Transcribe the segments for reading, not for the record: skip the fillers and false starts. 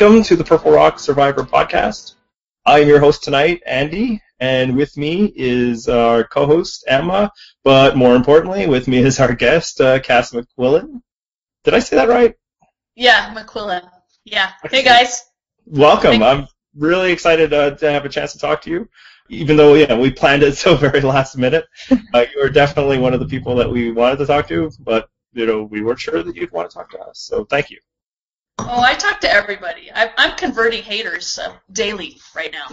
Welcome to the Purple Rock Survivor Podcast. I am your host tonight, Andy, and with me is our co-host, Emma, but more importantly, with me is our guest, Cass McQuillan. Did I say that right? Yeah, McQuillan. Yeah. Hey, guys. Welcome. I'm really excited to have a chance to talk to you, even though we planned it so very last minute. You were definitely one of the people that we wanted to talk to, but we weren't sure that you'd want to talk to us, so thank you. Oh, I talk to everybody. I'm converting haters daily right now.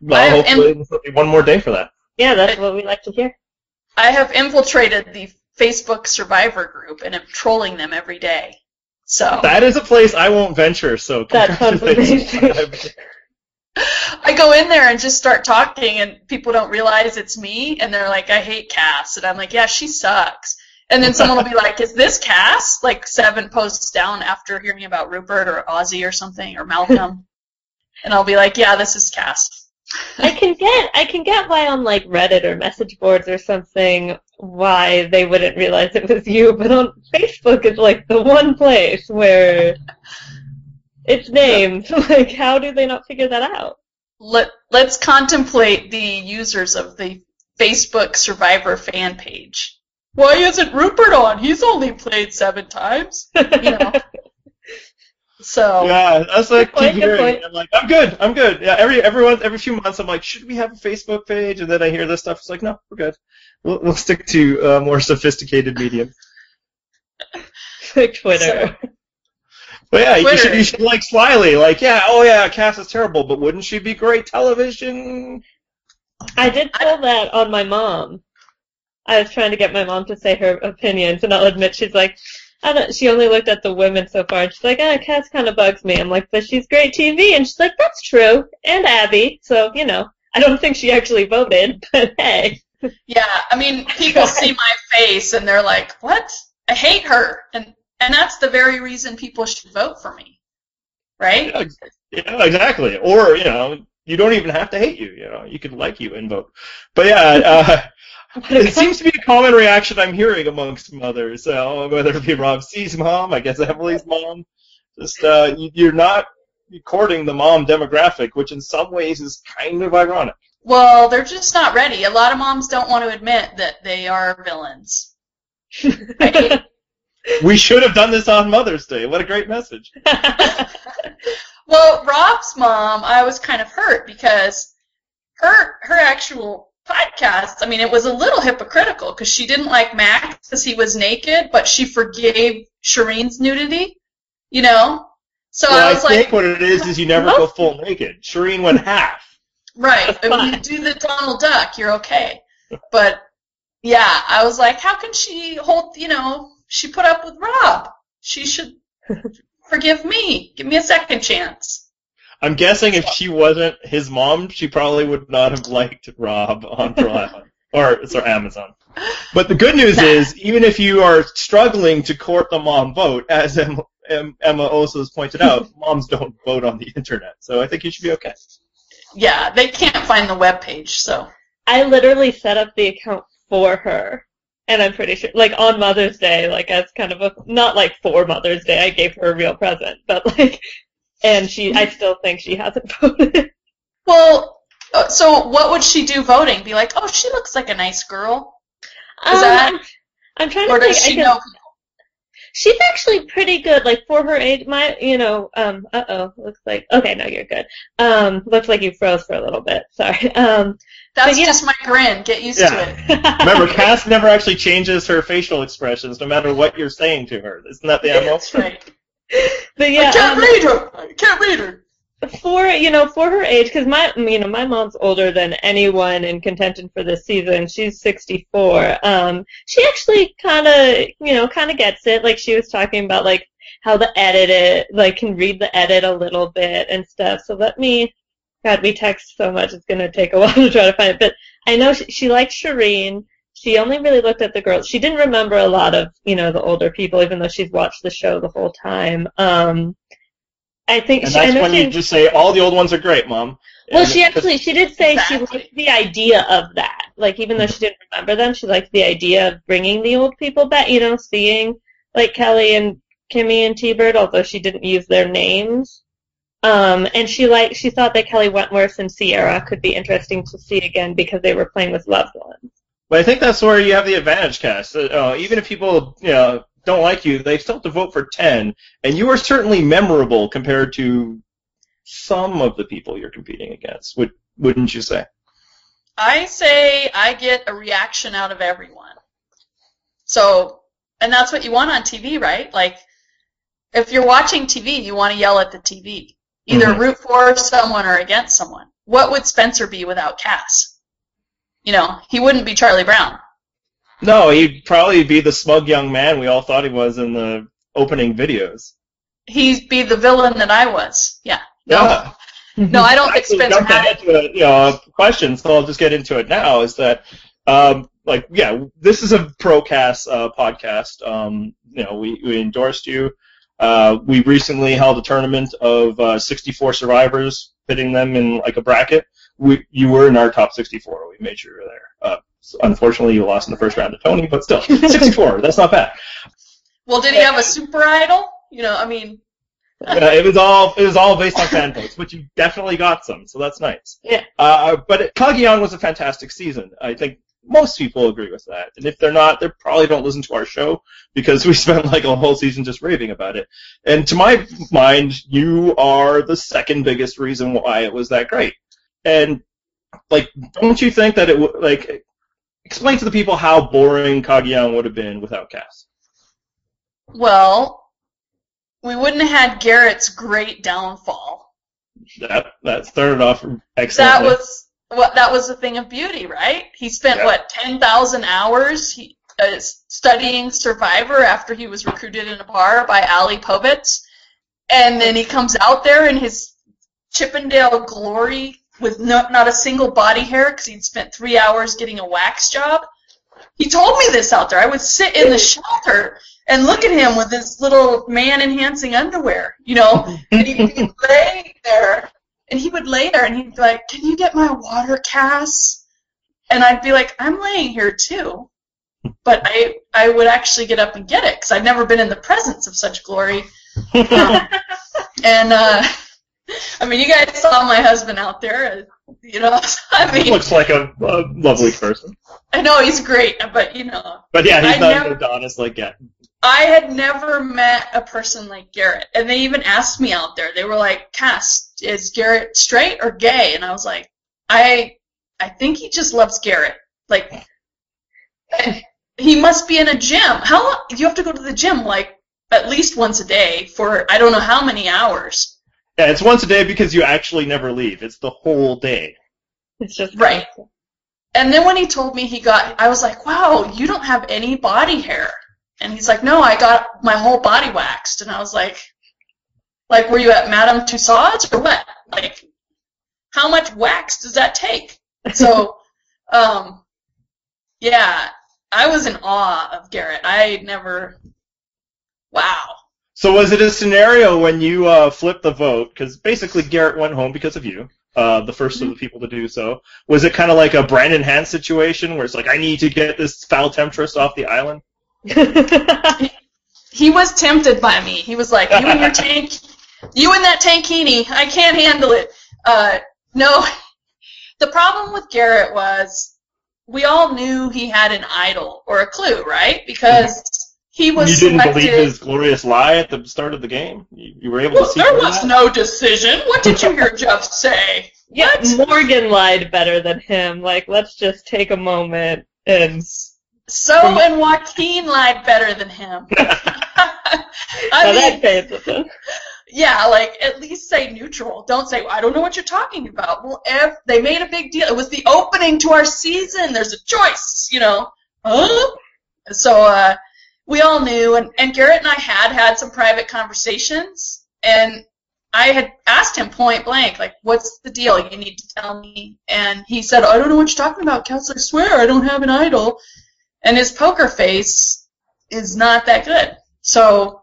Well, hopefully this will be one more day for that. Yeah, that's what we like to hear. I have infiltrated the Facebook Survivor group and am trolling them every day. So that is a place I won't venture, so congratulations. I go in there and just start talking, and people don't realize it's me, and they're like, I hate Cass. And I'm like, yeah, she sucks. And then someone will be like, is this Cass? Like 7 posts down after hearing about Rupert or Ozzy or something, or Malcolm. And I'll be like, yeah, this is Cass. I can get why on like Reddit or message boards or something, why they wouldn't realize it was you, but on Facebook it's like the one place where it's named. Like, how do they not figure that out? Let's contemplate the users of the Facebook Survivor fan page. Why isn't Rupert on? He's only played 7 times. So yeah, that's like keep hearing. I'm like, I'm good. Yeah, every few months, I'm like, should we have a Facebook page? And then I hear this stuff. It's like, no, we're good. We'll stick to more sophisticated medium, like Twitter. So, but yeah, Twitter. You should like slyly, like, Cass is terrible, but wouldn't she be great television? I did pull that on my mom. I was trying to get my mom to say her opinions, and I'll admit she's like, she only looked at the women so far, and she's like, Cass kind of bugs me. I'm like, but she's great TV, and she's like, that's true, and Abby, so, I don't think she actually voted, but hey. Yeah, I mean, people see my face, and they're like, what? I hate her, and that's the very reason people should vote for me, right? Yeah, exactly, or, you don't even have to hate you, you could like you and vote, but yeah, it seems to be a common reaction I'm hearing amongst mothers, whether it be Rob C's mom, I guess Emily's mom. Just you're not courting the mom demographic, which in some ways is kind of ironic. Well, they're just not ready. A lot of moms don't want to admit that they are villains. Right? We should have done this on Mother's Day. What a great message. Well, Rob's mom, I was kind of hurt because her actual podcast, I mean, it was a little hypocritical because she didn't like Max because he was naked, but she forgave Shireen's nudity, So well, I was like, what it is you never go full naked. Shireen went half. Right. When you do the Donald Duck, you're okay. But yeah, I was like, how can she hold? She put up with Rob. She should forgive me. Give me a second chance. I'm guessing if she wasn't his mom, she probably would not have liked Rob on Pearl Island, or Amazon. But the good news is, even if you are struggling to court the mom vote, as Emma also has pointed out, moms don't vote on the internet, so I think you should be okay. Yeah, they can't find the webpage, so. I literally set up the account for her, and I'm pretty sure, like, on Mother's Day, like, as kind of a, not like for Mother's Day, I gave her a real present, but like... And I still think she hasn't voted. Well, so what would she do voting? Be like, oh, she looks like a nice girl? Is that? I'm trying to think. Or does she know? She's actually pretty good, like, for her age. Looks like, okay, no, you're good. Looks like you froze for a little bit, sorry. That's just my grin. Get used to it. Remember, Cass never actually changes her facial expressions, no matter what you're saying to her. Isn't that the MO? That's right. But yeah, I can't read her. For her age, because my mom's older than anyone in contention for this season. She's 64. She actually kind of gets it. Like she was talking about like how the edit it like can read the edit a little bit and stuff. So God, we text so much. It's gonna take a while to try to find it. But I know she likes Shireen. She only really looked at the girls. She didn't remember a lot of, the older people, even though she's watched the show the whole time. I think. And that's you just say, all the old ones are great, Mom. Well, and she did say she liked the idea of that. Like, even though she didn't remember them, she liked the idea of bringing the old people back, seeing, like, Kelly and Kimmi and T-Bird, although she didn't use their names. And she thought that Kelly Wentworth and Sierra could be interesting to see again because they were playing with loved ones. But I think that's where you have the advantage, Cass. Even if people don't like you, they still have to vote for 10, and you are certainly memorable compared to some of the people you're competing against. Wouldn't you say? I say I get a reaction out of everyone. So, and that's what you want on TV, right? Like, if you're watching TV, you want to yell at the TV. Either root for someone or against someone. What would Spencer be without Cass? You know, he wouldn't be Charlie Brown. No, he'd probably be the smug young man we all thought he was in the opening videos. He'd be the villain that I was, yeah. Yeah. No, I don't think Spencer had it. A question, so I'll just get into it now, is that, this is a pro-Cass podcast. We endorsed you. We recently held a tournament of 64 survivors, pitting them in like a bracket. You were in our top 64. We made sure you were there. So unfortunately, you lost in the first round to Tony, but still, 64. That's not bad. Well, did he have a super idol? It was all based on fan votes, but you definitely got some, so that's nice. Yeah. But Cagayan was a fantastic season. I think most people agree with that. And if they're not, they probably don't listen to our show because we spent like a whole season just raving about it. And to my mind, you are the second biggest reason why it was that great. And don't you think that explain to the people how boring Cagayan would have been without Cass? Well, we wouldn't have had Garrett's great downfall. That started off excellently. That was the thing of beauty, right? He spent 10,000 hours studying Survivor after he was recruited in a bar by Ali Povitz, and then he comes out there in his Chippendale glory with not a single body hair because he'd spent 3 hours getting a wax job. He told me this out there. I would sit in the shelter and look at him with his little man-enhancing underwear, and he would lay there, and he'd be like, "Can you get my water, Cass?" And I'd be like, "I'm laying here too," but I would actually get up and get it, because I'd never been in the presence of such glory. You guys saw my husband out there, He looks like a lovely person. I know, he's great, But yeah, he's not Adonis like that. I had never met a person like Garrett, and they even asked me out there. They were like, "Cass, is Garrett straight or gay?" And I was like, I think he just loves Garrett. Like, he must be in a gym. How long? You have to go to the gym, at least once a day for I don't know how many hours. Yeah, it's once a day because you actually never leave. It's the whole day. It's just right. And then when he told me I was like, "Wow, you don't have any body hair." And he's like, "No, I got my whole body waxed." And I was like, "Were you at Madame Tussauds or what? Like, how much wax does that take?" So, I was in awe of Garrett. Wow. So was it a scenario when you flipped the vote, because basically Garrett went home because of you, the first of the people to do so. Was it kind of like a Brandon Hand situation where it's like, "I need to get this foul temptress off the island"? He was tempted by me. He was like, "You and your tank, you and that tankini, I can't handle it." No, the problem with Garrett was we all knew he had an idol or a clue, right? Because he was You didn't believe his glorious lie at the start of the game? You were able to see there was no decision. What did you hear Jeff say? Yeah, Morgan lied better than him. Like, let's just take a moment and... and Joaquin lied better than him. At least say neutral. Don't say, "I don't know what you're talking about." Well, they made a big deal. It was the opening to our season. There's a choice, So, we all knew, and Garrett and I had some private conversations, and I had asked him point blank, like, "What's the deal? You need to tell me." And he said, "I don't know what you're talking about, Cass. I swear I don't have an idol." And his poker face is not that good. So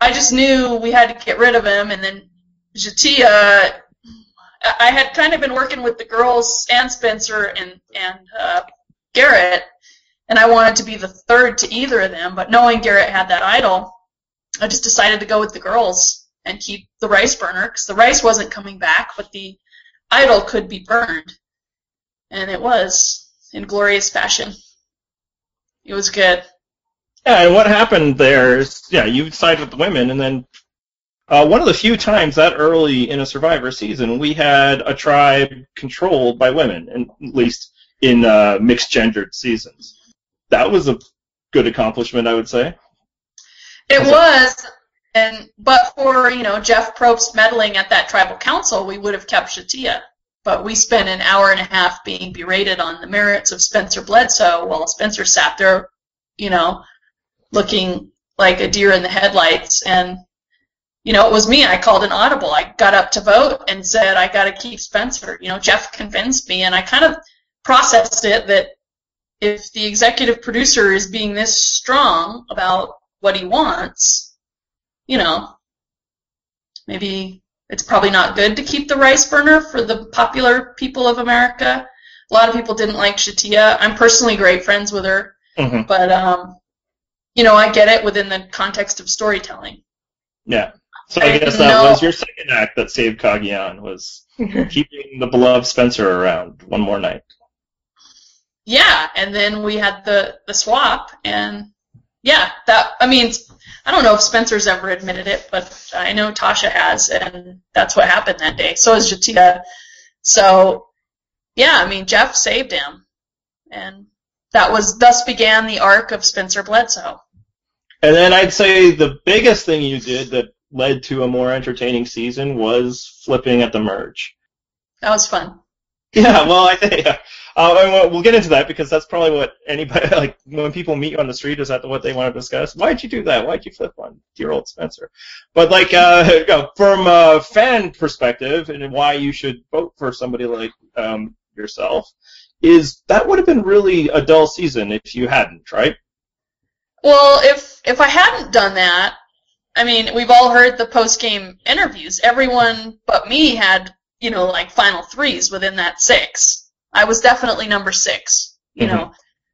I just knew we had to get rid of him, and then J'Tia, I had kind of been working with the girls and Spencer and Garrett, and I wanted to be the third to either of them, but knowing Garrett had that idol, I just decided to go with the girls. and keep the rice burner, because the rice wasn't coming back, but the idol could be burned. And it was, in glorious fashion. It was good. Yeah, and what happened there is, yeah, you side with the women, and then one of the few times that early in a Survivor season, we had a tribe controlled by women, and at least in mixed-gendered seasons. That was a good accomplishment, I would say. It was, but for, Jeff Probst meddling at that tribal council, we would have kept J'Tia. But we spent an hour and a half being berated on the merits of Spencer Bledsoe while Spencer sat there, looking like a deer in the headlights. And, it was me. I called an audible. I got up to vote and said, I got to keep Spencer. Jeff convinced me, and I kind of processed it that if the executive producer is being this strong about what he wants, maybe it's probably not good to keep the rice burner for the popular people of America. A lot of people didn't like J'Tia. I'm personally great friends with her. Mm-hmm. But, I get it within the context of storytelling. Yeah. So I guess that was your second act that saved Cagayan, was keeping the beloved Spencer around one more night. Yeah, and then we had the swap, and I don't know if Spencer's ever admitted it, but I know Tasha has, and that's what happened that day. So is J'Tia. So, Jeff saved him, and thus began the arc of Spencer Bledsoe. And then I'd say the biggest thing you did that led to a more entertaining season was flipping at the merge. That was fun. Yeah, well, I think we'll get into that, because that's probably what anybody, when people meet you on the street, is that what they want to discuss? Why'd you do that? Why'd you flip on dear old Spencer? But, from a fan perspective, and why you should vote for somebody like yourself, is that would have been really a dull season if you hadn't, right? Well, if I hadn't done that, we've all heard the post-game interviews. Everyone but me had, final threes within that six. I was definitely number six.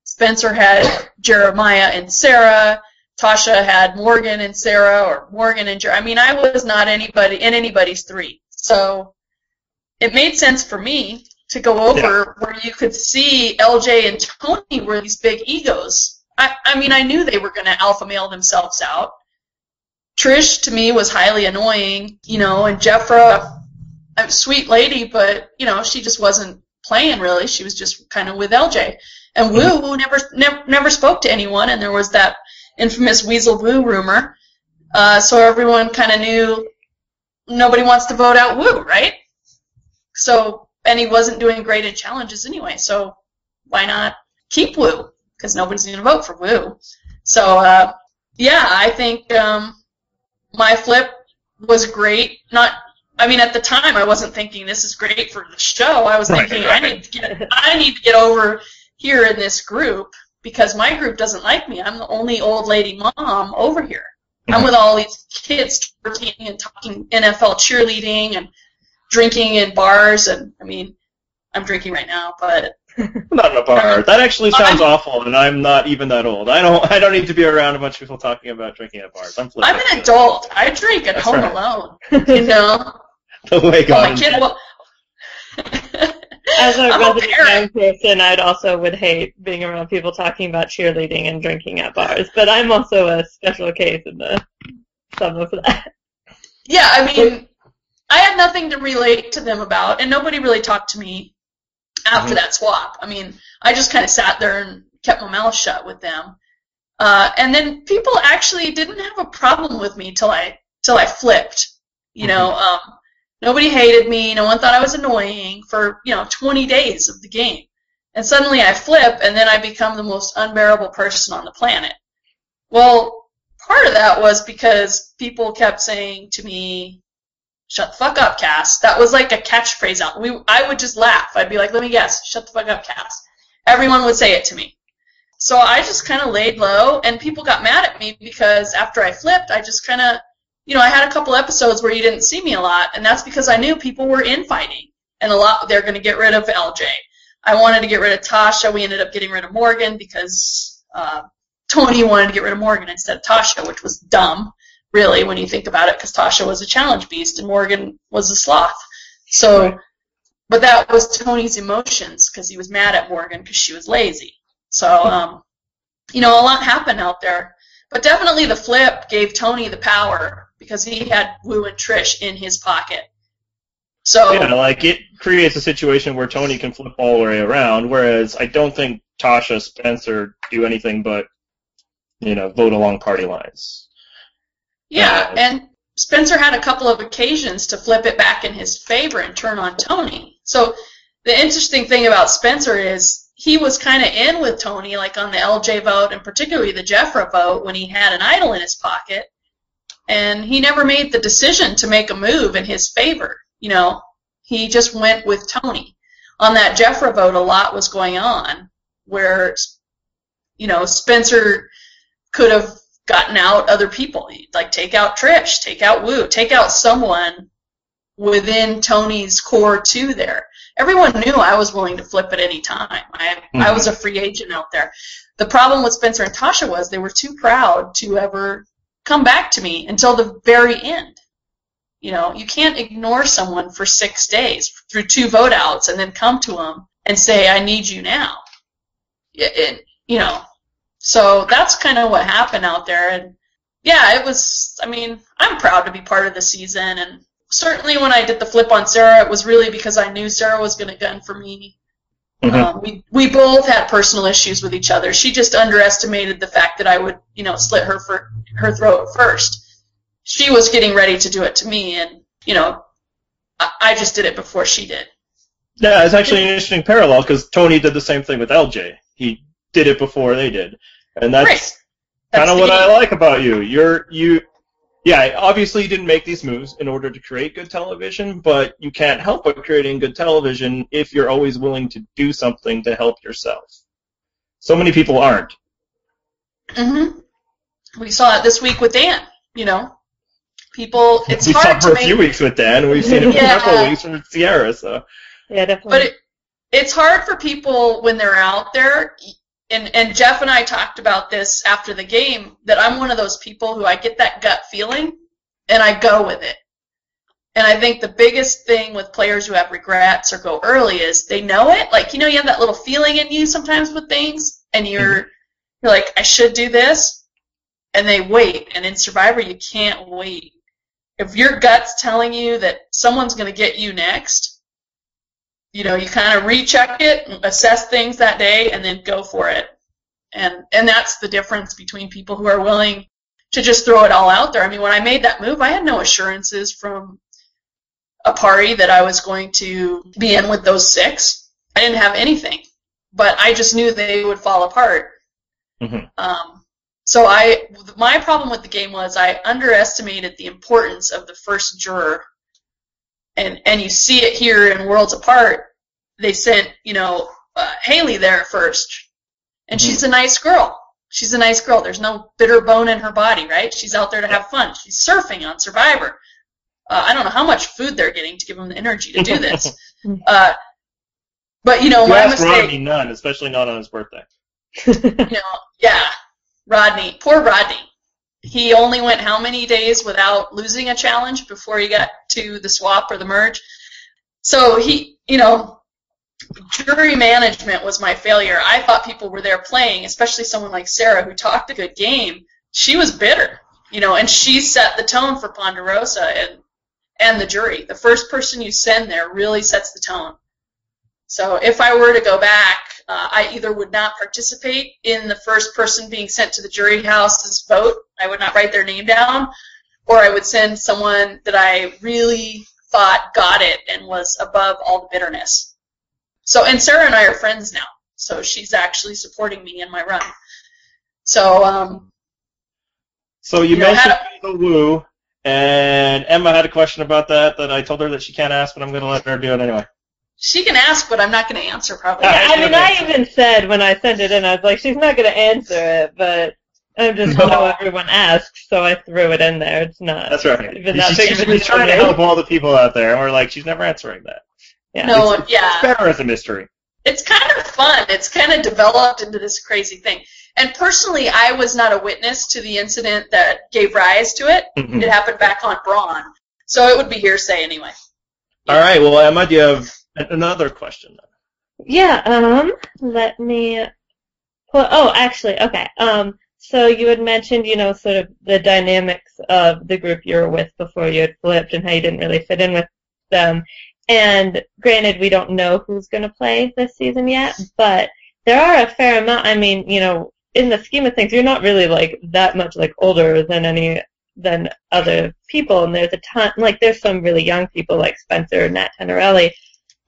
Spencer had Jeremiah and Sarah. Tasha had Morgan and Sarah, or Morgan and Jeremiah. I was not anybody in anybody's three. So it made sense for me to go over where you could see LJ and Tony were these big egos. I knew they were going to alpha male themselves out. Trish, to me, was highly annoying, and Jefra, a sweet lady, but, she just wasn't playing, really. She was just kind of with LJ. And Woo, who never spoke to anyone, and there was that infamous Weasel Woo rumor. So everyone kind of knew nobody wants to vote out Woo, right? So, and he wasn't doing great in challenges anyway, so why not keep Woo? Because nobody's going to vote for Woo. So, I think my flip was great. At the time, I wasn't thinking this is great for the show. I was thinking I need to get over here in this group, because my group doesn't like me. I'm the only old lady mom over here. Mm-hmm. I'm with all these kids twerking and talking NFL cheerleading and drinking in bars. And I'm drinking right now, but not in a bar. That actually sounds awful, and I'm not even that old. I don't need to be around a bunch of people talking about drinking at bars. I'm an adult. I drink at home alone. The way God. As a young person, I'd also would hate being around people talking about cheerleading and drinking at bars. But I'm also a special case in the sum of that. Yeah, I had nothing to relate to them about, and nobody really talked to me after that swap. I just kind of sat there and kept my mouth shut with them. And then people actually didn't have a problem with me till I flipped. Nobody hated me. No one thought I was annoying for 20 days of the game. And suddenly I flip, and then I become the most unbearable person on the planet. Well, part of that was because people kept saying to me, "Shut the fuck up, Cass." That was like a catchphrase out. I would just laugh. I'd be like, "Let me guess. Shut the fuck up, Cass." Everyone would say it to me. So I just kind of laid low, and people got mad at me because after I flipped, I just kind of, I had a couple episodes where you didn't see me a lot, and that's because I knew people were infighting, and they're going to get rid of LJ. I wanted to get rid of Tasha. We ended up getting rid of Morgan because Tony wanted to get rid of Morgan instead of Tasha, which was dumb. really, when you think about it, because Tasha was a challenge beast and Morgan was a sloth. So, right. But that was Tony's emotions, because he was mad at Morgan because she was lazy. So, you know, a lot happened out there. But definitely the flip gave Tony the power, because he had Woo and Trish in his pocket. So yeah, like it creates a situation where Tony can flip all the way around, whereas I don't think Tasha, Spencer do anything but, you know, vote along party lines. Yeah, and Spencer had a couple of occasions to flip it back in his favor and turn on Tony. So the interesting thing about Spencer is he was kind of in with Tony, like on the LJ vote and particularly the Jefra vote when he had an idol in his pocket, and he never made the decision to make a move in his favor. You know, he just went with Tony. On that Jefra vote, a lot was going on where, you know, Spencer could have gotten out other people. Like, take out Trish, take out Woo, take out someone within Tony's core two there. Everyone knew I was willing to flip at any time. I was a free agent out there. The problem with Spencer and Tasha was they were too proud to ever come back to me until the very end. You know, you can't ignore someone for 6 days through 2 vote-outs and then come to them and say, I need you now. It, you know, so that's kind of what happened out there. And, yeah, it was, I mean, I'm proud to be part of the season. And certainly when I did the flip on Sarah, it was really because I knew Sarah was going to gun for me. Mm-hmm. We both had personal issues with each other. She just underestimated the fact that I would, you know, slit her throat first. She was getting ready to do it to me, and, you know, I just did it before she did. Yeah, it's actually an interesting parallel, because Tony did the same thing with LJ. He did it before they did. And that's kind of what I like about you. Yeah, obviously you didn't make these moves in order to create good television, but you can't help but creating good television if you're always willing to do something to help yourself. So many people aren't. Mm-hmm. We saw it this week with Dan, you know. People, it's hard to make. We saw for a few weeks with Dan. We've seen it for a couple of weeks from Sierra, so. Yeah, definitely. But it's hard for people when they're out there, and Jeff and I talked about this after the game, that I'm one of those people who I get that gut feeling, and I go with it. And I think the biggest thing with players who have regrets or go early is they know it. Like, you know, you have that little feeling in you sometimes with things, and you're like, I should do this, and they wait. And in Survivor, you can't wait. If your gut's telling you that someone's going to get you next, you know, you kind of recheck it, assess things that day, and then go for it. And that's the difference between people who are willing to just throw it all out there. I mean, when I made that move, I had no assurances from a party that I was going to be in with those 6. I didn't have anything. But I just knew they would fall apart. Mm-hmm. So my problem with the game was I underestimated the importance of the first juror, and you see it here in Worlds Apart. They sent, you know, Haley there first, and she's a nice girl. She's a nice girl. There's no bitter bone in her body, right? She's out there to have fun. She's surfing on Survivor. I don't know how much food they're getting to give them the energy to do this. But, you know, my mistake. Rodney Nunn, especially not on his birthday. You know, yeah. Rodney, poor Rodney. He only went how many days without losing a challenge before he got to the swap or the merge? So he, you know, jury management was my failure. I thought people were there playing, especially someone like Sarah who talked a good game. She was bitter, you know, and she set the tone for Ponderosa and the jury. The first person you send there really sets the tone. So if I were to go back, I either would not participate in the first person being sent to the jury house's vote. I would not write their name down, or I would send someone that I really thought got it and was above all the bitterness. So, and Sarah and I are friends now, so she's actually supporting me in my run. So, so you mentioned the Woo, and Emma had a question about that I told her that she can't ask, but I'm going to let her do it anyway. She can ask, but I'm not going to answer, probably. Yeah, I mean, I even said when I sent it in, I was like, she's not going to answer it, but I just know everyone asks, so I threw it in there. It's not. That's right. She's trying to help all the people out there, and we're like, she's never answering that. Yeah. No, it's better as a mystery. It's kind of fun. It's kind of developed into this crazy thing. And personally, I was not a witness to the incident that gave rise to it. Mm-hmm. It happened back on Braun. So it would be hearsay anyway. Yeah. All right. Well, Emma, do you have another question? Yeah. Let me... Well, oh, actually, okay. So you had mentioned, you know, sort of the dynamics of the group you were with before you had flipped and how you didn't really fit in with them. And granted, we don't know who's going to play this season yet, but there are a fair amount. I mean, you know, in the scheme of things, you're not really, like, that much, like, older than other people. And there's a ton, like, there's some really young people like Spencer and Nat Tenarelli,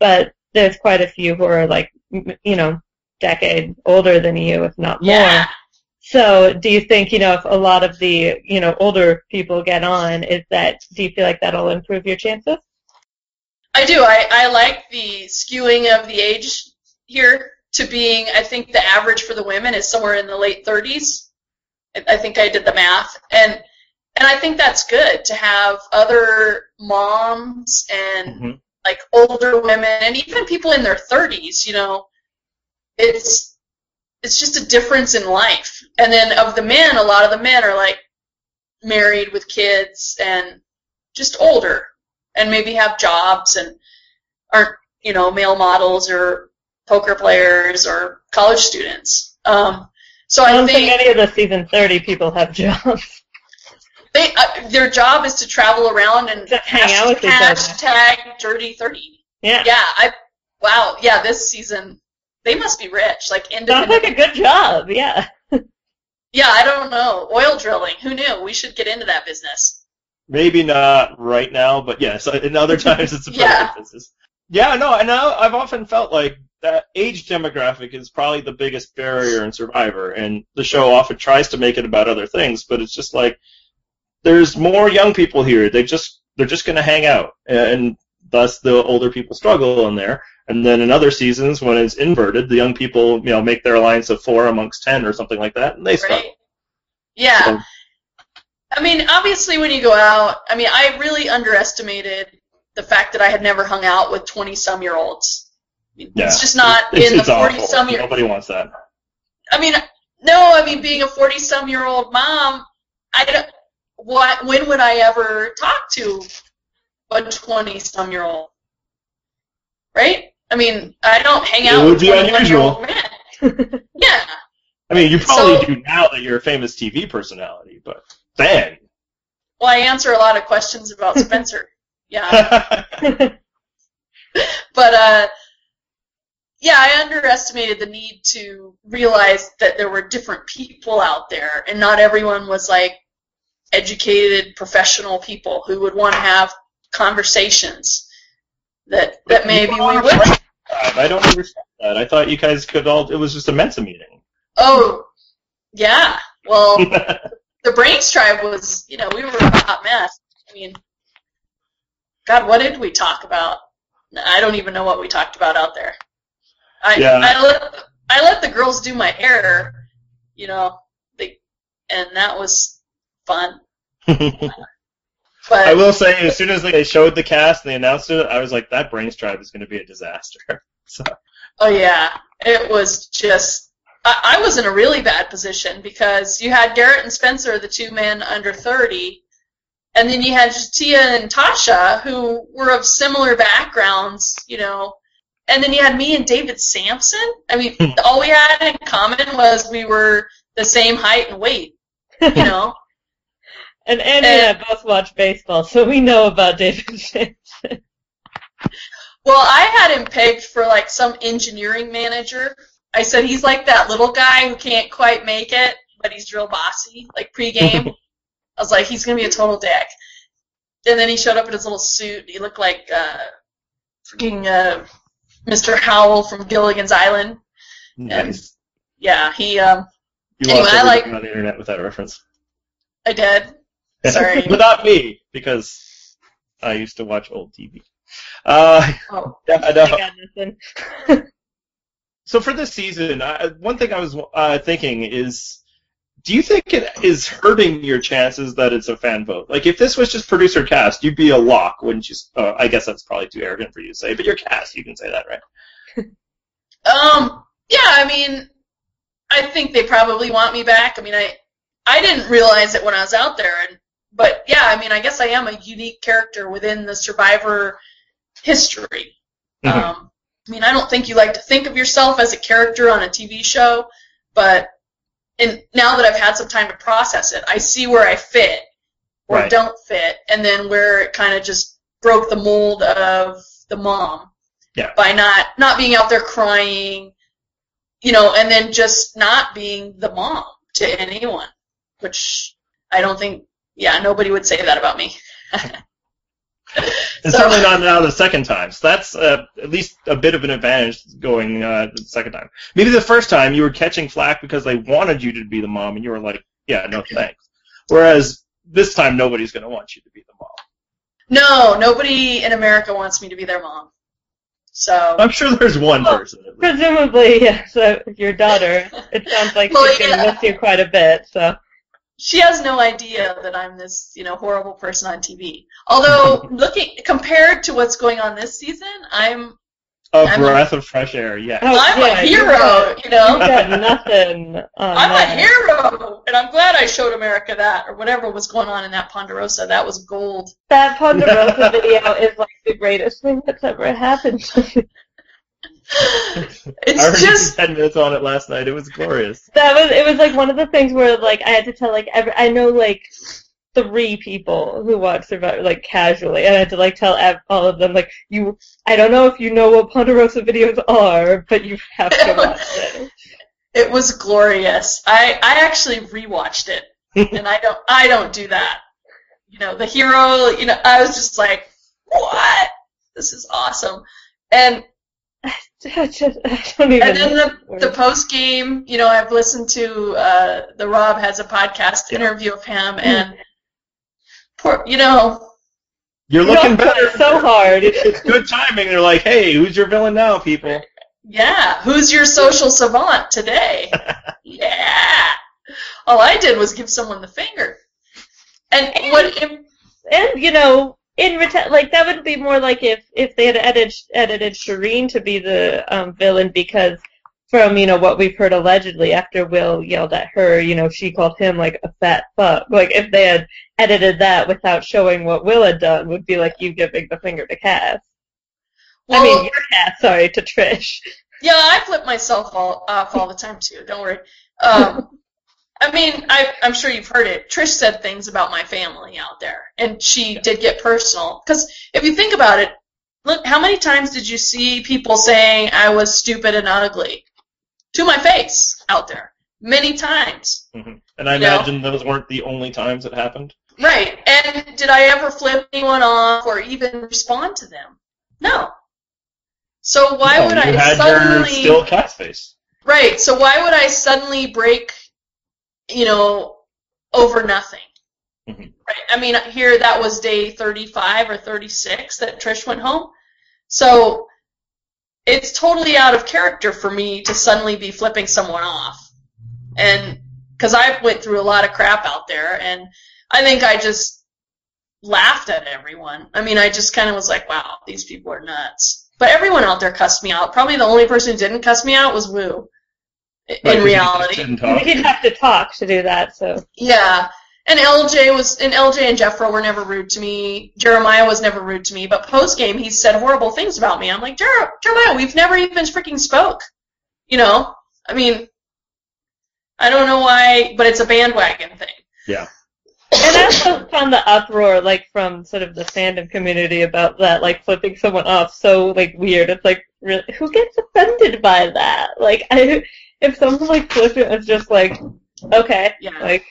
but there's quite a few who are, like, you know, decade older than you, if not more. Yeah. So do you think, you know, if a lot of the, you know, older people get on, is that, do you feel like that'll improve your chances? I do. I like the skewing of the age here to being, I think the average for the women is somewhere in the late 30s. I think I did the math. And I think that's good to have other moms and, mm-hmm. like, older women and even people in their 30s, you know. It's just a difference in life. And then of the men, a lot of the men are, like, married with kids and just older and maybe have jobs and aren't, you know, male models or poker players or college students. So I think any of the season 30 people have jobs. They their job is to travel around and hang out with hashtag dirty 30. Yeah. Yeah. Wow. Yeah. This season. They must be rich, like independent. Sounds like a good job, yeah. Yeah, I don't know. Oil drilling, who knew? We should get into that business. Maybe not right now, but yes, in other times it's a perfect business. Yeah, no, and I've often felt like that age demographic is probably the biggest barrier in Survivor, and the show often tries to make it about other things, but it's just like there's more young people here. They're just going to hang out, and thus the older people struggle in there. And then in other seasons, when it's inverted, the young people, you know, make their alliance of 4 amongst 10 or something like that, and they stop. Yeah. So. I mean, obviously when you go out, I mean, I really underestimated the fact that I had never hung out with 20-some-year-olds. I mean, yeah. It's just not in the 40-some-year-olds. Nobody wants that. I mean, no, I mean, being a 40-some-year-old mom, when would I ever talk to a 20-some-year-old? Right? I mean, I don't hang out with 21-year-old men. Yeah. I mean, you probably do now that you're a famous TV personality, but then. Well, I answer a lot of questions about Spencer. Yeah. But, yeah, I underestimated the need to realize that there were different people out there, and not everyone was, like, educated, professional people who would want to have conversations. That maybe we would. I don't understand that. I thought you guys could all... It was just a Mensa meeting. Oh, yeah. Well, the Brains Tribe was... You know, we were a hot mess. I mean, God, what did we talk about? I don't even know what we talked about out there. I let the girls do my hair, you know, and that was fun. But I will say, as soon as they showed the cast and they announced it, I was like, that Brains Tribe is going to be a disaster. So. Oh, yeah. It was just... I was in a really bad position because you had Garrett and Spencer, the two men under 30, and then you had J'Tia and Tasha, who were of similar backgrounds, you know, and then you had me and David Samson. I mean, all we had in common was we were the same height and weight, you know. And Andy and I both watch baseball, so we know about David Samson. Well, I had him pegged for, like, some engineering manager. I said he's like that little guy who can't quite make it, but he's real bossy, like pregame. I was like, he's going to be a total dick. And then he showed up in his little suit. He looked like freaking Mr. Howell from Gilligan's Island. Nice. And, yeah, he... you anyway, lost everything on the internet with that reference. I did. Sorry. But not me, because I used to watch old TV. No. So for this season, one thing I was thinking is, do you think it is hurting your chances that it's a fan vote? Like, if this was just producer cast, you'd be a lock, wouldn't you? I guess that's probably too arrogant for you to say, but your cast, you can say that, right? Yeah, I mean, I think they probably want me back. I mean, I didn't realize it when I was out there, but yeah, I mean, I guess I am a unique character within the Survivor history. Mm-hmm. I mean, I don't think you like to think of yourself as a character on a TV show, but and now that I've had some time to process it, I see where I fit or right. don't fit, and then where it kind of just broke the mold of the mom yeah. by not being out there crying, you know, and then just not being the mom to anyone, which I don't think, yeah, nobody would say that about me. And so, certainly not now the second time. So that's at least a bit of an advantage going the second time. Maybe the first time you were catching flack because they wanted you to be the mom, and you were like, yeah, no thanks. Whereas this time nobody's going to want you to be the mom. No, nobody in America wants me to be their mom. So I'm sure there's one person. At least. Presumably, yes, your daughter. It sounds like well, she's going to miss you quite a bit. So. She has no idea that I'm this, you know, horrible person on TV. Although, compared to what's going on this season, I'm a breath of fresh air. Yeah, I'm a hero. You know, you got nothing. I'm a hero, and I'm glad I showed America that, or whatever was going on in that Ponderosa. That was gold. That Ponderosa video is like the greatest thing that's ever happened to me. It's I already just 10 minutes on it last night. It was glorious. It was like one of the things where like I had to tell like I know like 3 people who watch Survivor like casually, and I had to like tell all of them like you. I don't know if you know what Ponderosa videos are, but you have to watch it. It was glorious. I actually rewatched it, and I don't do that. You know the hero. You know I was just like what? This is awesome, and. I don't even and then the post game, you know, I've listened to the Rob has a podcast interview of him, and poor, you know, you're looking better so hard. It's good timing. They're like, hey, who's your villain now, people? Yeah, who's your social savant today? Yeah, all I did was give someone the finger, and you know. In like that would be more like if they had edited Shireen to be the villain because from you know what we've heard allegedly after Will yelled at her you know she called him like a fat fuck like if they had edited that without showing what Will had done would be like you giving the finger to Cass. Well, I mean your Cass, sorry to Trish. Yeah, I flip myself off all the time too. Don't worry. I mean, I'm sure you've heard it. Trish said things about my family out there, and she did get personal. Because if you think about it, look, how many times did you see people saying I was stupid and ugly? To my face out there. Many times. Mm-hmm. And I imagine those weren't the only times it happened. Right. And did I ever flip anyone off or even respond to them? No. So why would I suddenly... Your still cat face. Right. So why would I suddenly break... you know, over nothing. Mm-hmm. Right? I mean, here that was day 35 or 36 that Trish went home. So it's totally out of character for me to suddenly be flipping someone off. And because I went through a lot of crap out there, and I think I just laughed at everyone. I mean, I just kind of was like, wow, these people are nuts. But everyone out there cussed me out. Probably the only person who didn't cuss me out was Woo. In reality, he'd have to talk to do that. So yeah, and LJ and Jefra were never rude to me. Jeremiah was never rude to me. But post game, he said horrible things about me. I'm like Jeremiah, we've never even freaking spoke. You know, I mean, I don't know why, but it's a bandwagon thing. Yeah. And I also found the uproar, like, from sort of the fandom community about that, like, flipping someone off so, like, weird. It's like, really, who gets offended by that? Like, if someone, like, flips it, it's just like, okay. Yeah. Like,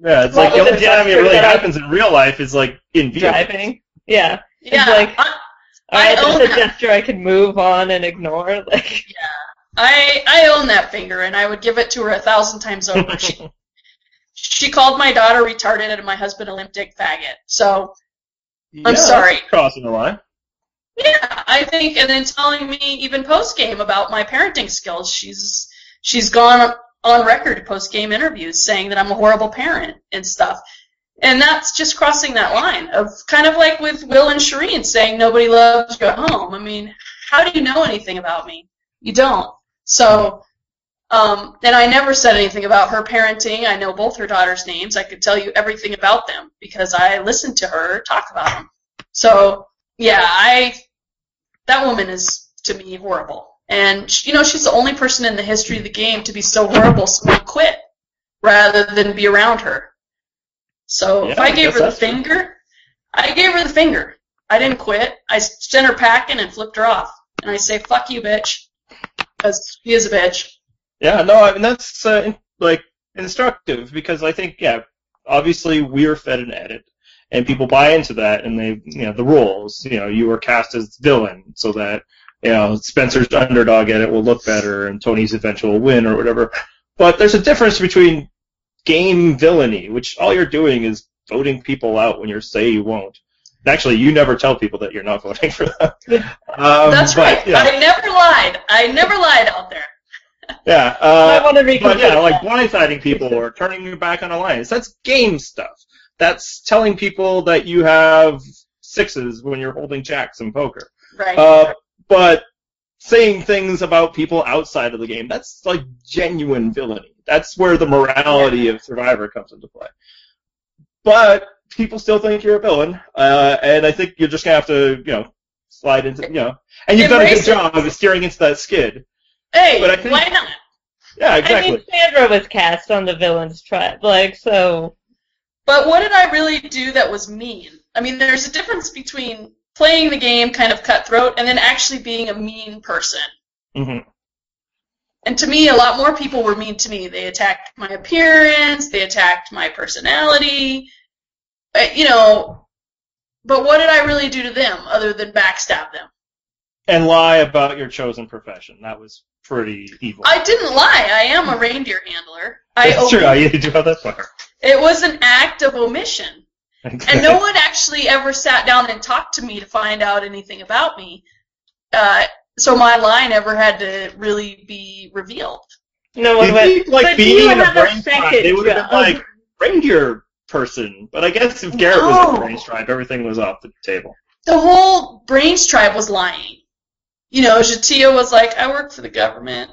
yeah, it's like the only time it really happens in real life is, like, in vehicles. Driving. Yeah. Yeah. It's like, alright, that's a gesture I can move on and ignore. Like, yeah. I own that finger, and I would give it to her 1,000 times over. She called my daughter retarded and my husband a limp dick faggot. So, I'm sorry. That's crossing the line. Yeah, I think, and then telling me even post game about my parenting skills. She's gone on record post game interviews saying that I'm a horrible parent and stuff. And that's just crossing that line of kind of like with Will and Shireen saying nobody loves Go Home. I mean, how do you know anything about me? You don't. So. And I never said anything about her parenting. I know both her daughters' names. I could tell you everything about them because I listened to her talk about them. So, yeah, that woman is, to me, horrible. And, you know, she's the only person in the history of the game to be so horrible someone quit rather than be around her. So yeah, if I gave her the finger, true. I gave her the finger. I didn't quit. I sent her packing and flipped her off. And I say, fuck you, bitch, because she is a bitch. Yeah, no, I mean, that's, instructive, because I think, yeah, obviously we're fed an edit, and people buy into that, and they, you know, the rules, you know, you were cast as villain, so that, you know, Spencer's underdog edit will look better, and Tony's eventual win, or whatever, but there's a difference between game villainy, which all you're doing is voting people out when you say you won't. Actually, you never tell people that you're not voting for them. That's right. Yeah. I never lied. Out there. Yeah, blindsiding people or turning your back on alliance. That's game stuff. That's telling people that you have sixes when you're holding jacks in poker. Right. But saying things about people outside of the game, that's like genuine villainy. That's where the morality of Survivor comes into play. But people still think you're a villain, and I think you're just going to have to, you know, slide into, you know. And you've done a good job of steering into that skid. Hey, but I think, why not? Yeah, exactly. I mean, Sandra was cast on the villains tribe, like, so. But what did I really do that was mean? I mean, there's a difference between playing the game kind of cutthroat and then actually being a mean person. Mm-hmm. And to me, a lot more people were mean to me. They attacked my appearance. They attacked my personality. But what did I really do to them other than backstab them? And lie about your chosen profession. That was pretty evil. I didn't lie. I am a reindeer handler. That's true. I didn't go that far. It was an act of omission. Okay. And no one actually ever sat down and talked to me to find out anything about me. So my lie never had to really be revealed. No one went, like, being in a brain tribe, they would have been like, reindeer person. But I guess if Garrett was in a brain tribe, everything was off the table. The whole brains tribe was lying. You know, J'Tia was like, I work for the government.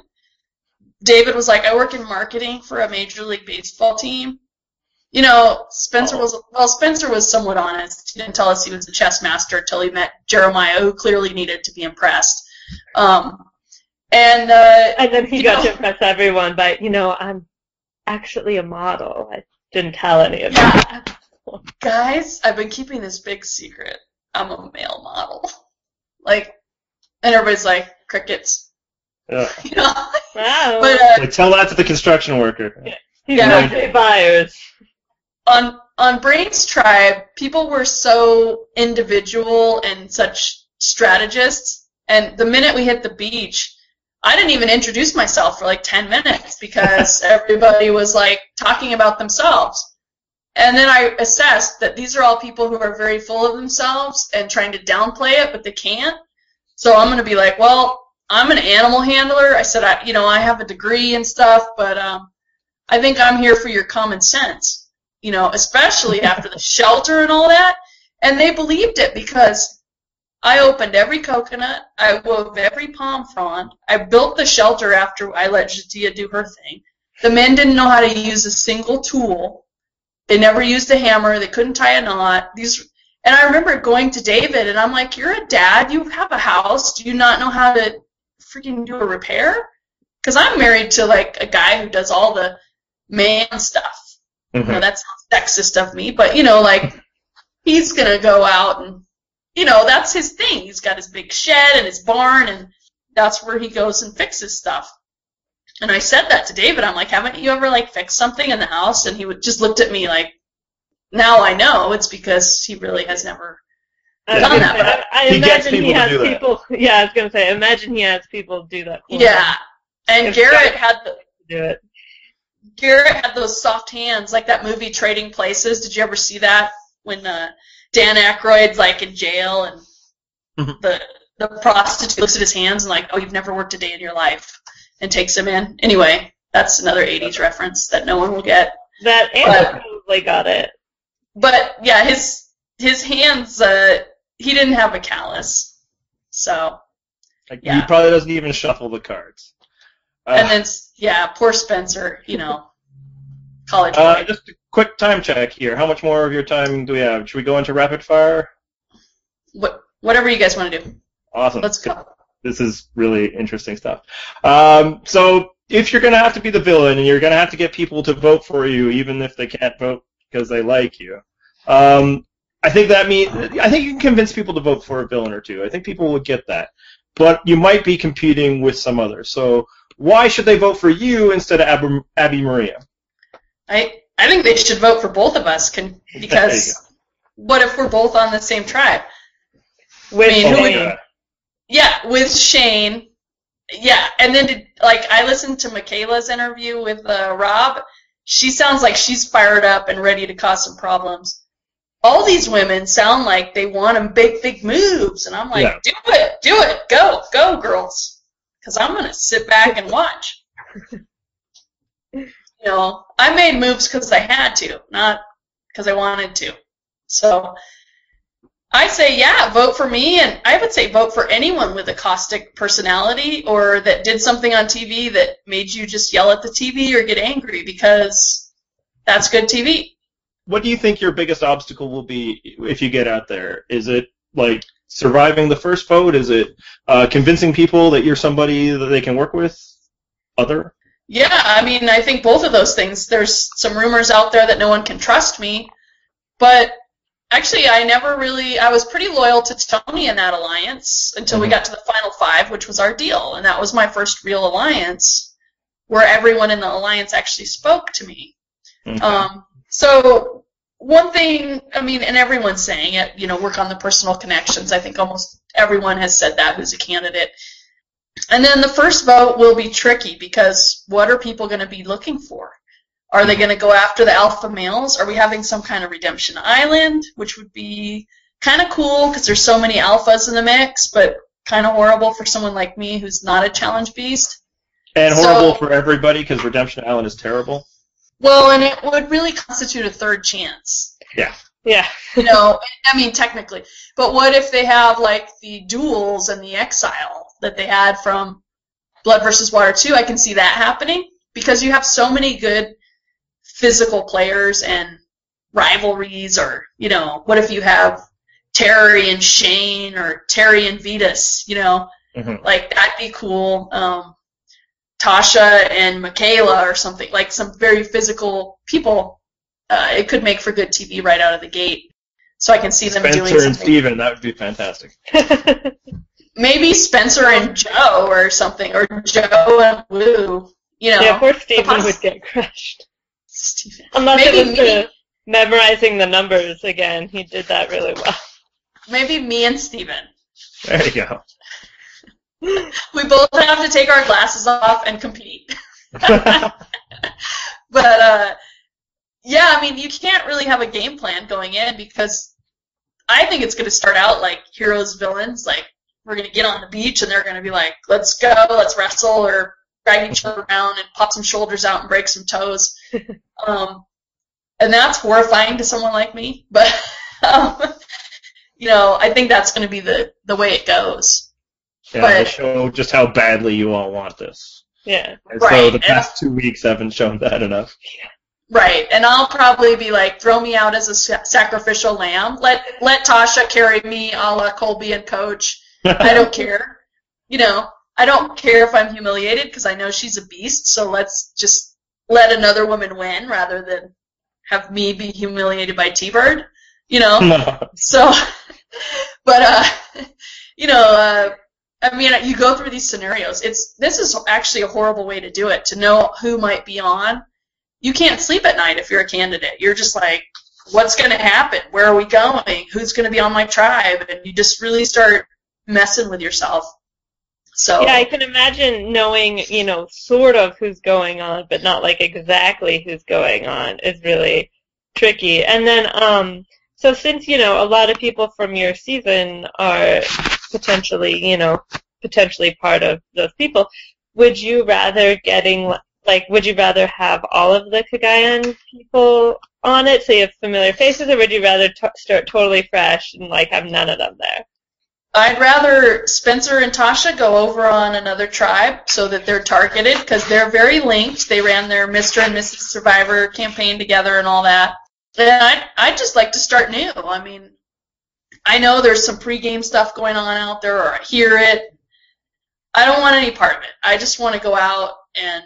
David was like, I work in marketing for a Major League Baseball team. You know, Spencer was somewhat honest. He didn't tell us he was a chess master until he met Jeremiah, who clearly needed to be impressed. And then he got to impress everyone by, you know, I'm actually a model. I didn't tell any of that. Guys, I've been keeping this big secret. I'm a male model. Like, and everybody's like, crickets. Yeah. You know? Wow. But, tell that to the construction worker. Yeah. LJ buyers. On Brain's Tribe, people were so individual and such strategists. And the minute we hit the beach, I didn't even introduce myself for like 10 minutes because everybody was like talking about themselves. And then I assessed that these are all people who are very full of themselves and trying to downplay it, but they can't. So I'm going to be like, well, I'm an animal handler. I said, I have a degree and stuff, but I think I'm here for your common sense, you know, especially after the shelter and all that. And they believed it because I opened every coconut. I wove every palm frond. I built the shelter after I let J'Tia do her thing. The men didn't know how to use a single tool. They never used a hammer. They couldn't tie a knot. And I remember going to David, and I'm like, you're a dad. You have a house. Do you not know how to freaking do a repair? Because I'm married to, like, a guy who does all the man stuff. Mm-hmm. You know, that's sexist of me, but, you know, like, he's going to go out and, you know, that's his thing. He's got his big shed and his barn, and that's where he goes and fixes stuff. And I said that to David. I'm like, haven't you ever, like, fixed something in the house? And he just looked at me like, now I know it's because he really has never done that. I imagine he has people. Yeah, I was gonna say. Imagine he has people do that. Yeah, and Garrett had those soft hands, like that movie Trading Places. Did you ever see that when Dan Aykroyd's like in jail and mm-hmm. the prostitute looks at his hands and like, oh, you've never worked a day in your life, and takes him in. Anyway, that's another '80s reference that no one will get. That Anna probably got it. But, yeah, his hands, he didn't have a callus. So, like, yeah. He probably doesn't even shuffle the cards. And then Yeah, poor Spencer, you know. College. Just a quick time check here. How much more of your time do we have? Should we go into rapid fire? Whatever you guys want to do. Awesome. Let's go. This is really interesting stuff. So if you're going to have to be the villain and you're going to have to get people to vote for you, even if they can't vote because they like you, I think you can convince people to vote for a villain or two. I think people would get that. But you might be competing with some others. So why should they vote for you instead of Abi-Maria? I think they should vote for both of us because what if we're both on the same tribe? With Shane. Yeah, and then I listened to Michaela's interview with Rob. She sounds like she's fired up and ready to cause some problems. All these women sound like they want them big moves, and I'm like, do it, go, girls, because I'm gonna sit back and watch. You know, I made moves because I had to, not because I wanted to. So I say, vote for me, and I would say vote for anyone with a caustic personality or that did something on TV that made you just yell at the TV or get angry, because that's good TV. What do you think your biggest obstacle will be if you get out there? Is it, surviving the first vote? Is it convincing people that you're somebody that they can work with? Other? Yeah, I think both of those things. There's some rumors out there that no one can trust me, but actually I was pretty loyal to Tony in that alliance until we got to the final 5, which was our deal, and that was my first real alliance where everyone in the alliance actually spoke to me. Okay. So one thing, and everyone's saying it, work on the personal connections. I think almost everyone has said that who's a candidate. And then the first vote will be tricky because what are people going to be looking for? Are they going to go after the alpha males? Are we having some kind of Redemption Island, which would be kind of cool because there's so many alphas in the mix, but kind of horrible for someone like me who's not a challenge beast. And horrible for everybody because Redemption Island is terrible. Well, and it would really constitute a third chance. Yeah. Yeah. Technically. But what if they have, the duels and the exile that they had from Blood vs. Water 2? I can see that happening because you have so many good physical players and rivalries or, what if you have Terry and Shane or Terry and Vetus, Mm-hmm. That'd be cool. Tasha and Michaela or something, some very physical people. It could make for good TV right out of the gate. So I can see them doing something. Spencer and Stephen, that would be fantastic. Maybe Spencer and Joe or something, or Joe and Woo. Yeah, poor Stephen would get crushed. Stephen. Unless it was memorizing the numbers again. He did that really well. Maybe me and Stephen. There you go. We both have to take our glasses off and compete. But, you can't really have a game plan going in because I think it's going to start out like heroes, villains. We're going to get on the beach and they're going to be like, let's go, let's wrestle, or drag each other around and pop some shoulders out and break some toes. And that's horrifying to someone like me. But, I think that's going to be the way it goes. Yeah, but, to show just how badly you all want this. Yeah, and right. So the past 2 weeks haven't shown that enough. Yeah. Right, and I'll probably be like, throw me out as a sacrificial lamb. Let Tasha carry me a la Colby and Coach. I don't care. I don't care if I'm humiliated because I know she's a beast, so let's just let another woman win rather than have me be humiliated by T-Bird, So, but, you go through these scenarios. This is actually a horrible way to do it, to know who might be on. You can't sleep at night if you're a candidate. You're just like, what's going to happen? Where are we going? Who's going to be on my tribe? And you just really start messing with yourself. So yeah, I can imagine knowing, sort of who's going on, but not exactly who's going on is really tricky. And then, so since, a lot of people from your season are potentially part of those people, would you rather have all of the Cagayan people on it so you have familiar faces, or would you rather start totally fresh and have none of them there? I'd rather Spencer and Tasha go over on another tribe so that they're targeted, because they're very linked. They ran their Mr. and Mrs. Survivor campaign together and all that. And I'd just like to start new. I mean, I know there's some pregame stuff going on out there, or I hear it. I don't want any part of it. I just want to go out and,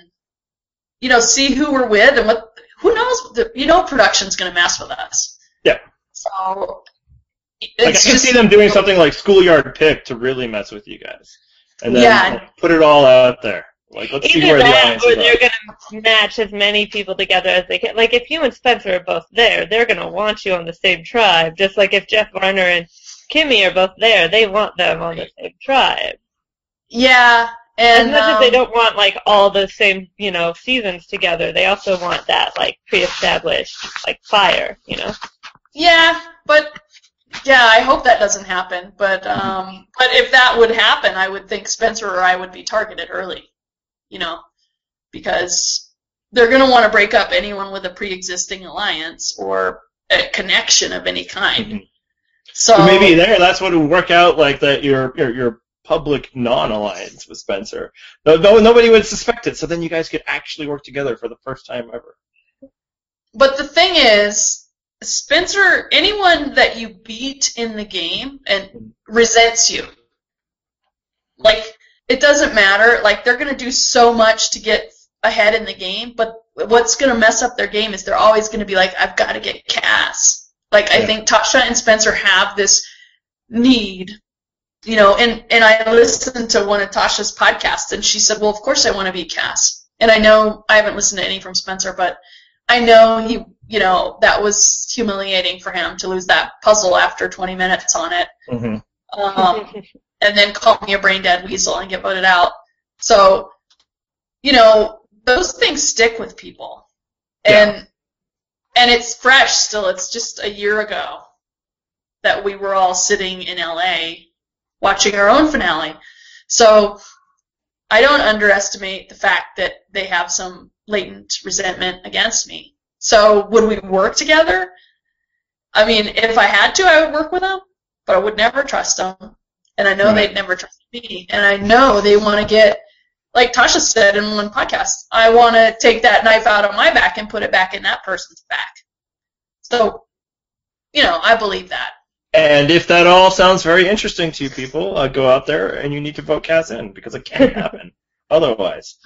you know, see who we're with and what. Who knows? You know, production's going to mess with us. Yeah. So. Like, I can see them doing something like Schoolyard Pick to really mess with you guys, and then like, put it all out there. Like, let's see where the audience is. They're going to match as many people together as they can. Like, if you and Spencer are both there, they're going to want you on the same tribe. Just like if Jeff Varner and Kimmi are both there, they want them on the same tribe. Yeah, and as much as they don't want like all the same, you know, seasons together, they also want that like pre-established like fire, you know. Yeah, but. Yeah, I hope that doesn't happen, but if that would happen, I would think Spencer or I would be targeted early, you know, because they're going to want to break up anyone with a pre-existing alliance or a connection of any kind. Mm-hmm. So maybe that's what would work out, like that your public non-alliance with Spencer. No, nobody would suspect it, so then you guys could actually work together for the first time ever. But the thing is, Spencer, anyone that you beat in the game and resents you. Like, it doesn't matter. Like, they're going to do so much to get ahead in the game, but what's going to mess up their game is they're always going to be like, I've got to get Cass. Like, yeah. I think Tasha and Spencer have this need, you know, and I listened to one of Tasha's podcasts, and she said, well, of course I want to be Cass. And I know, I haven't listened to any from Spencer, but I know he... You know, that was humiliating for him to lose that puzzle after 20 minutes on it. Mm-hmm. And then call me a brain-dead weasel and get voted out. So, you know, those things stick with people. And it's fresh still. It's just a year ago that we were all sitting in L.A. watching our own finale. So I don't underestimate the fact that they have some latent resentment against me. So would we work together? I mean, if I had to, I would work with them, but I would never trust them. And I know they'd never trust me. And I know they want to get, like Tasha said in one podcast, I want to take that knife out of my back and put it back in that person's back. So, you know, I believe that. And if that all sounds very interesting to you people, go out there and you need to vote Cass in, because it can't happen otherwise.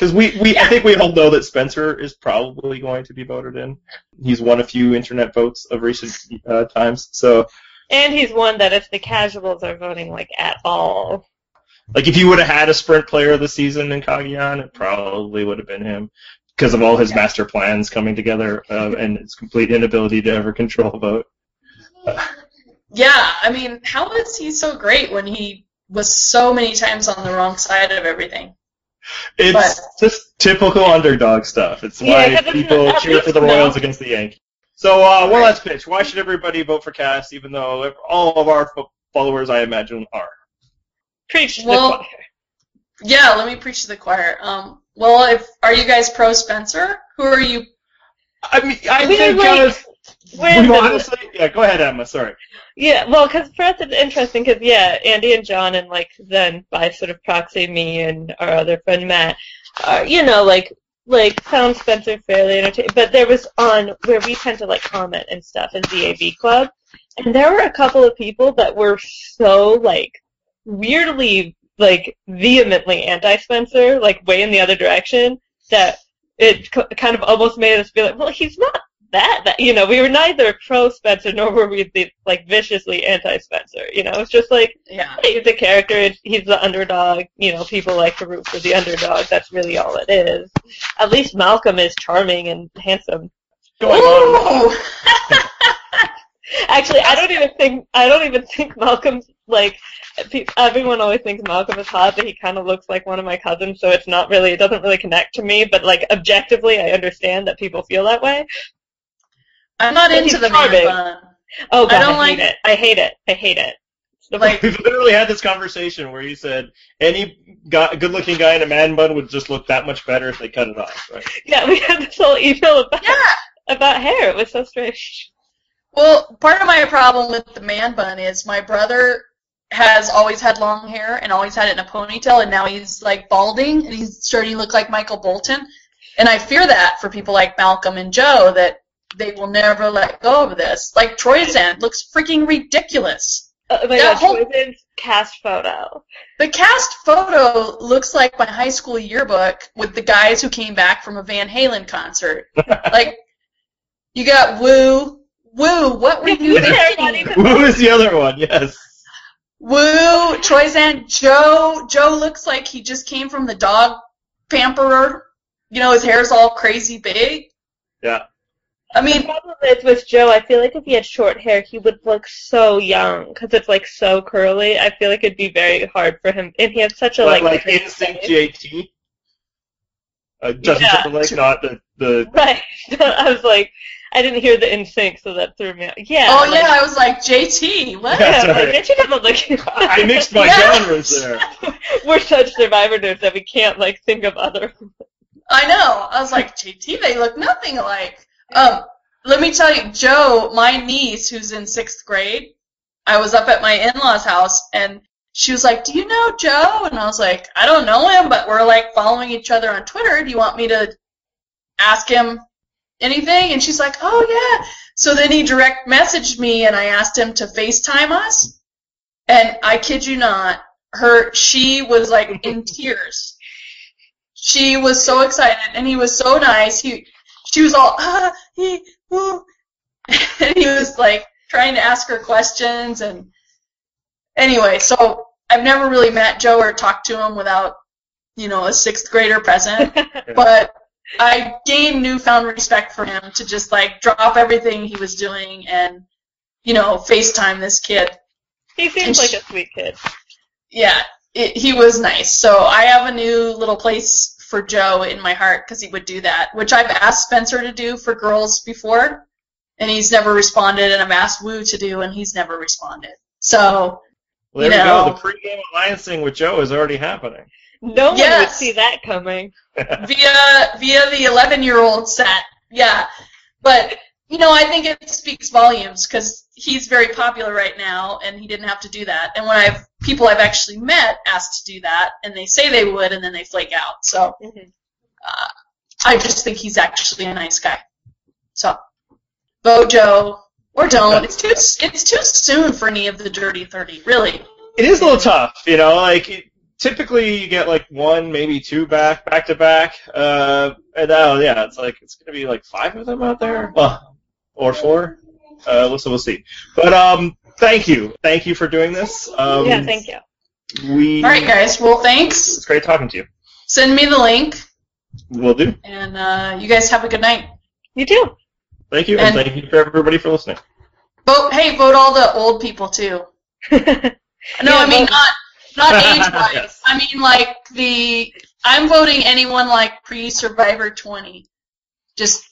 Because I think we all know that Spencer is probably going to be voted in. He's won a few internet votes of recent times, so. And he's won that if the casuals are voting, like, at all. Like, if you would have had a sprint player of the season in Cagayan, it probably would have been him, because of all his master plans coming together and his complete inability to ever control a vote. Yeah, I mean, how is he so great when he was so many times on the wrong side of everything? It's just typical underdog stuff. It's why people cheer for the Royals against the Yankees. So one last pitch. Why should everybody vote for Cass, even though all of our followers, I imagine, are? Preach to the choir. Yeah, let me preach to the choir. Well, are you guys pro Spencer? Who are you? I mean, go ahead, Emma, sorry. Yeah, well, because for us it's interesting, because, Andy and John and, like, then by sort of proxy, me and our other friend Matt, are, you know, like found Spencer fairly entertaining, but there was on where we tend to, like, comment and stuff in the AV Club, and there were a couple of people that were so, like, weirdly, like, vehemently anti-Spencer, like, way in the other direction, that it kind of almost made us be like, well, he's not that, you know, we were neither pro-Spencer nor were we, like, viciously anti-Spencer, you know, it's just like, he's a character, he's the underdog, you know, people like to root for the underdog, that's really all it is. At least Malcolm is charming and handsome. Actually, I don't even think Malcolm's, like, everyone always thinks Malcolm is hot, but he kind of looks like one of my cousins, so it doesn't really connect to me, but, like, objectively, I understand that people feel that way. I'm not into the man bun. Oh, God, I hate it. Like, we've literally had this conversation where you said any good-looking guy in a man bun would just look that much better if they cut it off, right? Yeah, we had this whole email about hair. It was so strange. Well, part of my problem with the man bun is my brother has always had long hair and always had it in a ponytail, and now he's, like, balding, and he's starting to look like Michael Bolton. And I fear that for people like Malcolm and Joe, that they will never let go of this. Like, Troyzan looks freaking ridiculous. Oh, my God, Troyzan's cast photo. The cast photo looks like my high school yearbook with the guys who came back from a Van Halen concert. Like, you got Woo. Woo, what were you thinking? Woo is the other one, yes. Woo, Troyzan, Joe. Joe looks like he just came from the dog pamperer. You know, his hair's all crazy big. Yeah. I mean, the problem is with Joe, I feel like if he had short hair, he would look so young because it's, like, so curly. I feel like it'd be very hard for him. And he has such a, like Instinct JT? Justin Timberlake, not the... Right. I was like, I didn't hear the Instinct, so that threw me out. Yeah. Oh, like, yeah, I was like, JT, what? Yeah, right. Like, JT doesn't look... I mixed my genres there. We're such Survivor nerds that we can't, like, think of other... I know. I was like, JT, they look nothing alike. Let me tell you, Joe, my niece, who's in 6th grade, I was up at my in-laws' house, and she was like, do you know Joe? And I was like, I don't know him, but we're, like, following each other on Twitter. Do you want me to ask him anything? And she's like, oh, yeah. So then he direct messaged me, and I asked him to FaceTime us. And I kid you not, she was, like, in tears. She was so excited, and he was so nice. She was all, woo. And he was, like, trying to ask her questions. And anyway, so I've never really met Joe or talked to him without, you know, a 6th grader present. But I gained newfound respect for him to just, like, drop everything he was doing and, you know, FaceTime this kid. He seems like a sweet kid. Yeah. He was nice, so I have a new little place for Joe in my heart because he would do that, which I've asked Spencer to do for girls before, and he's never responded, and I've asked Woo to do, and he's never responded. So, well, there you go. The pre-game alliance thing with Joe is already happening. No one would see that coming. via the 11-year-old set, yeah. But, you know, I think it speaks volumes because he's very popular right now, and he didn't have to do that. And when people I've actually met asked to do that, and they say they would, and then they flake out. So I just think he's actually a nice guy. So vote Joe or don't. It's too soon for any of the Dirty 30, really. It is a little tough, you know. Like typically you get like one, maybe two back to back. And now, yeah, it's going to be like 5 of them out there. Well, or 4. So we'll see. But thank you for doing this. Thank you. All right, guys. Well, thanks. It's great talking to you. Send me the link. Will do. And you guys have a good night. You too. Thank you, and thank you for everybody for listening. Vote all the old people too. No, yeah, I mean not age-wise. Yes. I mean like I'm voting anyone like pre-Survivor 20. Just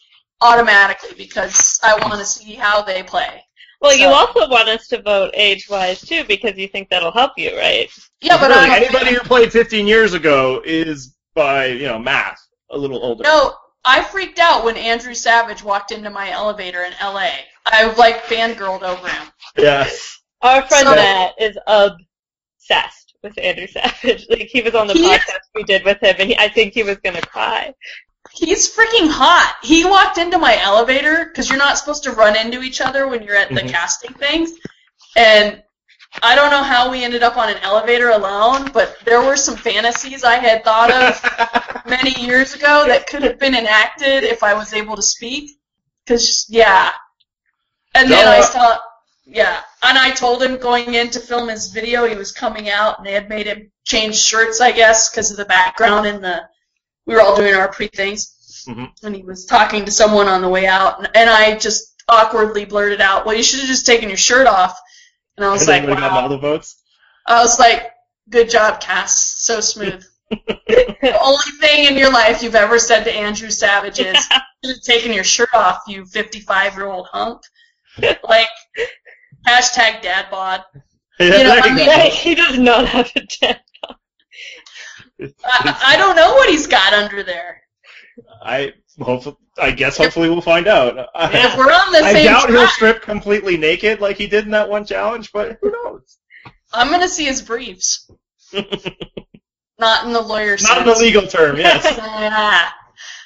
automatically, because I want to see how they play. Well, so. You also want us to vote age-wise, too, because you think that'll help you, right? Yeah, but really, anybody who played 15 years ago is, by, you know, math, a little older. No, I freaked out when Andrew Savage walked into my elevator in L.A. I, like, fangirled over him. Yeah. Our friend Matt is obsessed with Andrew Savage. Like, he was on the podcast we did with him, and I think he was going to cry. He's freaking hot. He walked into my elevator, because you're not supposed to run into each other when you're at the casting things, and I don't know how we ended up on an elevator alone, but there were some fantasies I had thought of many years ago that could have been enacted if I was able to speak, because, yeah. And then I told him going in to film his video, he was coming out, and they had made him change shirts, I guess, because of the background and we were all doing our pre-things, and he was talking to someone on the way out, and I just awkwardly blurted out, well, you should have just taken your shirt off. And I was like, wow. All the votes? I was like, good job, Cass. So smooth. The only thing in your life you've ever said to Andrew Savage is, you should have taken your shirt off, you 55-year-old hunk. Like, hashtag dad bod. Yeah, you know, he does not have a dad bod. I don't know what he's got under there. I guess hopefully we'll find out. If we're on the same track. I doubt he'll strip completely naked like he did in that one challenge, but who knows? I'm going to see his briefs. Not in the lawyer sense. Not in the legal term, yes.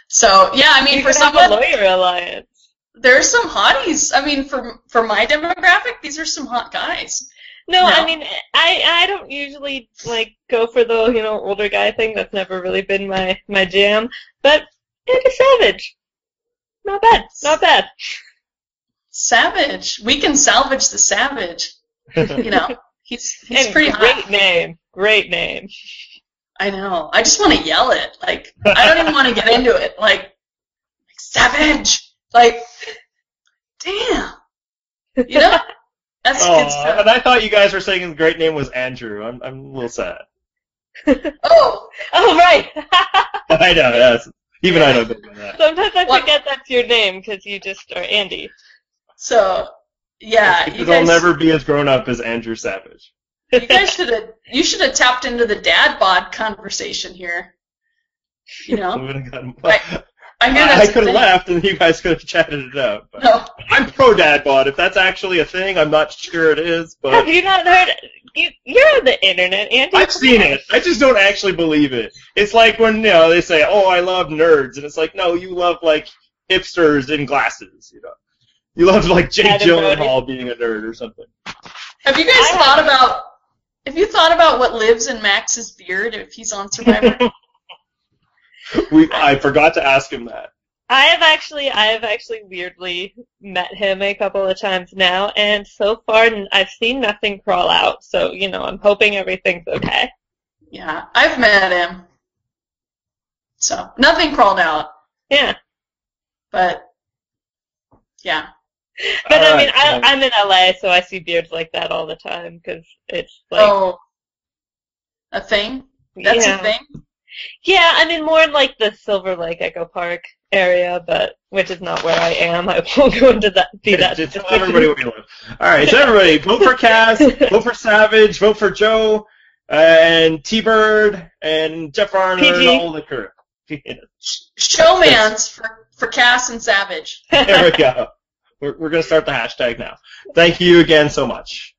So, yeah, I mean, you for some of the lawyer alliance. There's some hotties. I mean, for my demographic, these are some hot guys. No, I mean, I don't usually, like, go for the, you know, older guy thing. That's never really been my jam. But Andrew Savage. Not bad. Not bad. Savage. We can salvage the Savage. You know, he's and pretty great hot. Name. Great name. I know. I just want to yell it. Like, I don't even want to get into it. Like, Savage. Like, damn. You know? That's good stuff. And I thought you guys were saying his great name was Andrew. I'm a little sad. Oh, right. I know, yes. Even I don't think about that. Sometimes I forget that's your name because you just are Andy. So, yeah. Because I'll never be as grown up as Andrew Savage. You guys should have tapped into the dad bod conversation here. You know? I could have laughed and you guys could have chatted it up. No. I'm pro dad bod. If that's actually a thing, I'm not sure it is. But have you not heard? You're on the internet, Andy. I've seen it. I just don't actually believe it. It's like when they say, "Oh, I love nerds," and it's like, no, you love like hipsters in glasses. You know, you love like Jake Gyllenhaal being a nerd or something. Have you guys thought about what lives in Max's beard if he's on Survivor? I forgot to ask him that. I have actually weirdly met him a couple of times now, and so far I've seen nothing crawl out. So I'm hoping everything's okay. Yeah, I've met him, so nothing crawled out. Yeah, but yeah. But I mean, I'm in LA, so I see beards like that all the time because it's like a thing. That's a thing. Yeah, I mean, more in like the Silver Lake Echo Park area, but which is not where I am. I won't go into that. Just tell everybody where you live. All right, so everybody, vote for Cass, vote for Savage, vote for Joe, and T-Bird, and Jefra and all the crew. Showmans for Cass and Savage. There we go. We're going to start the hashtag now. Thank you again so much.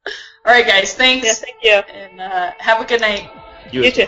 All right, guys. Thanks. Yeah, thank you. And have a good night. You too.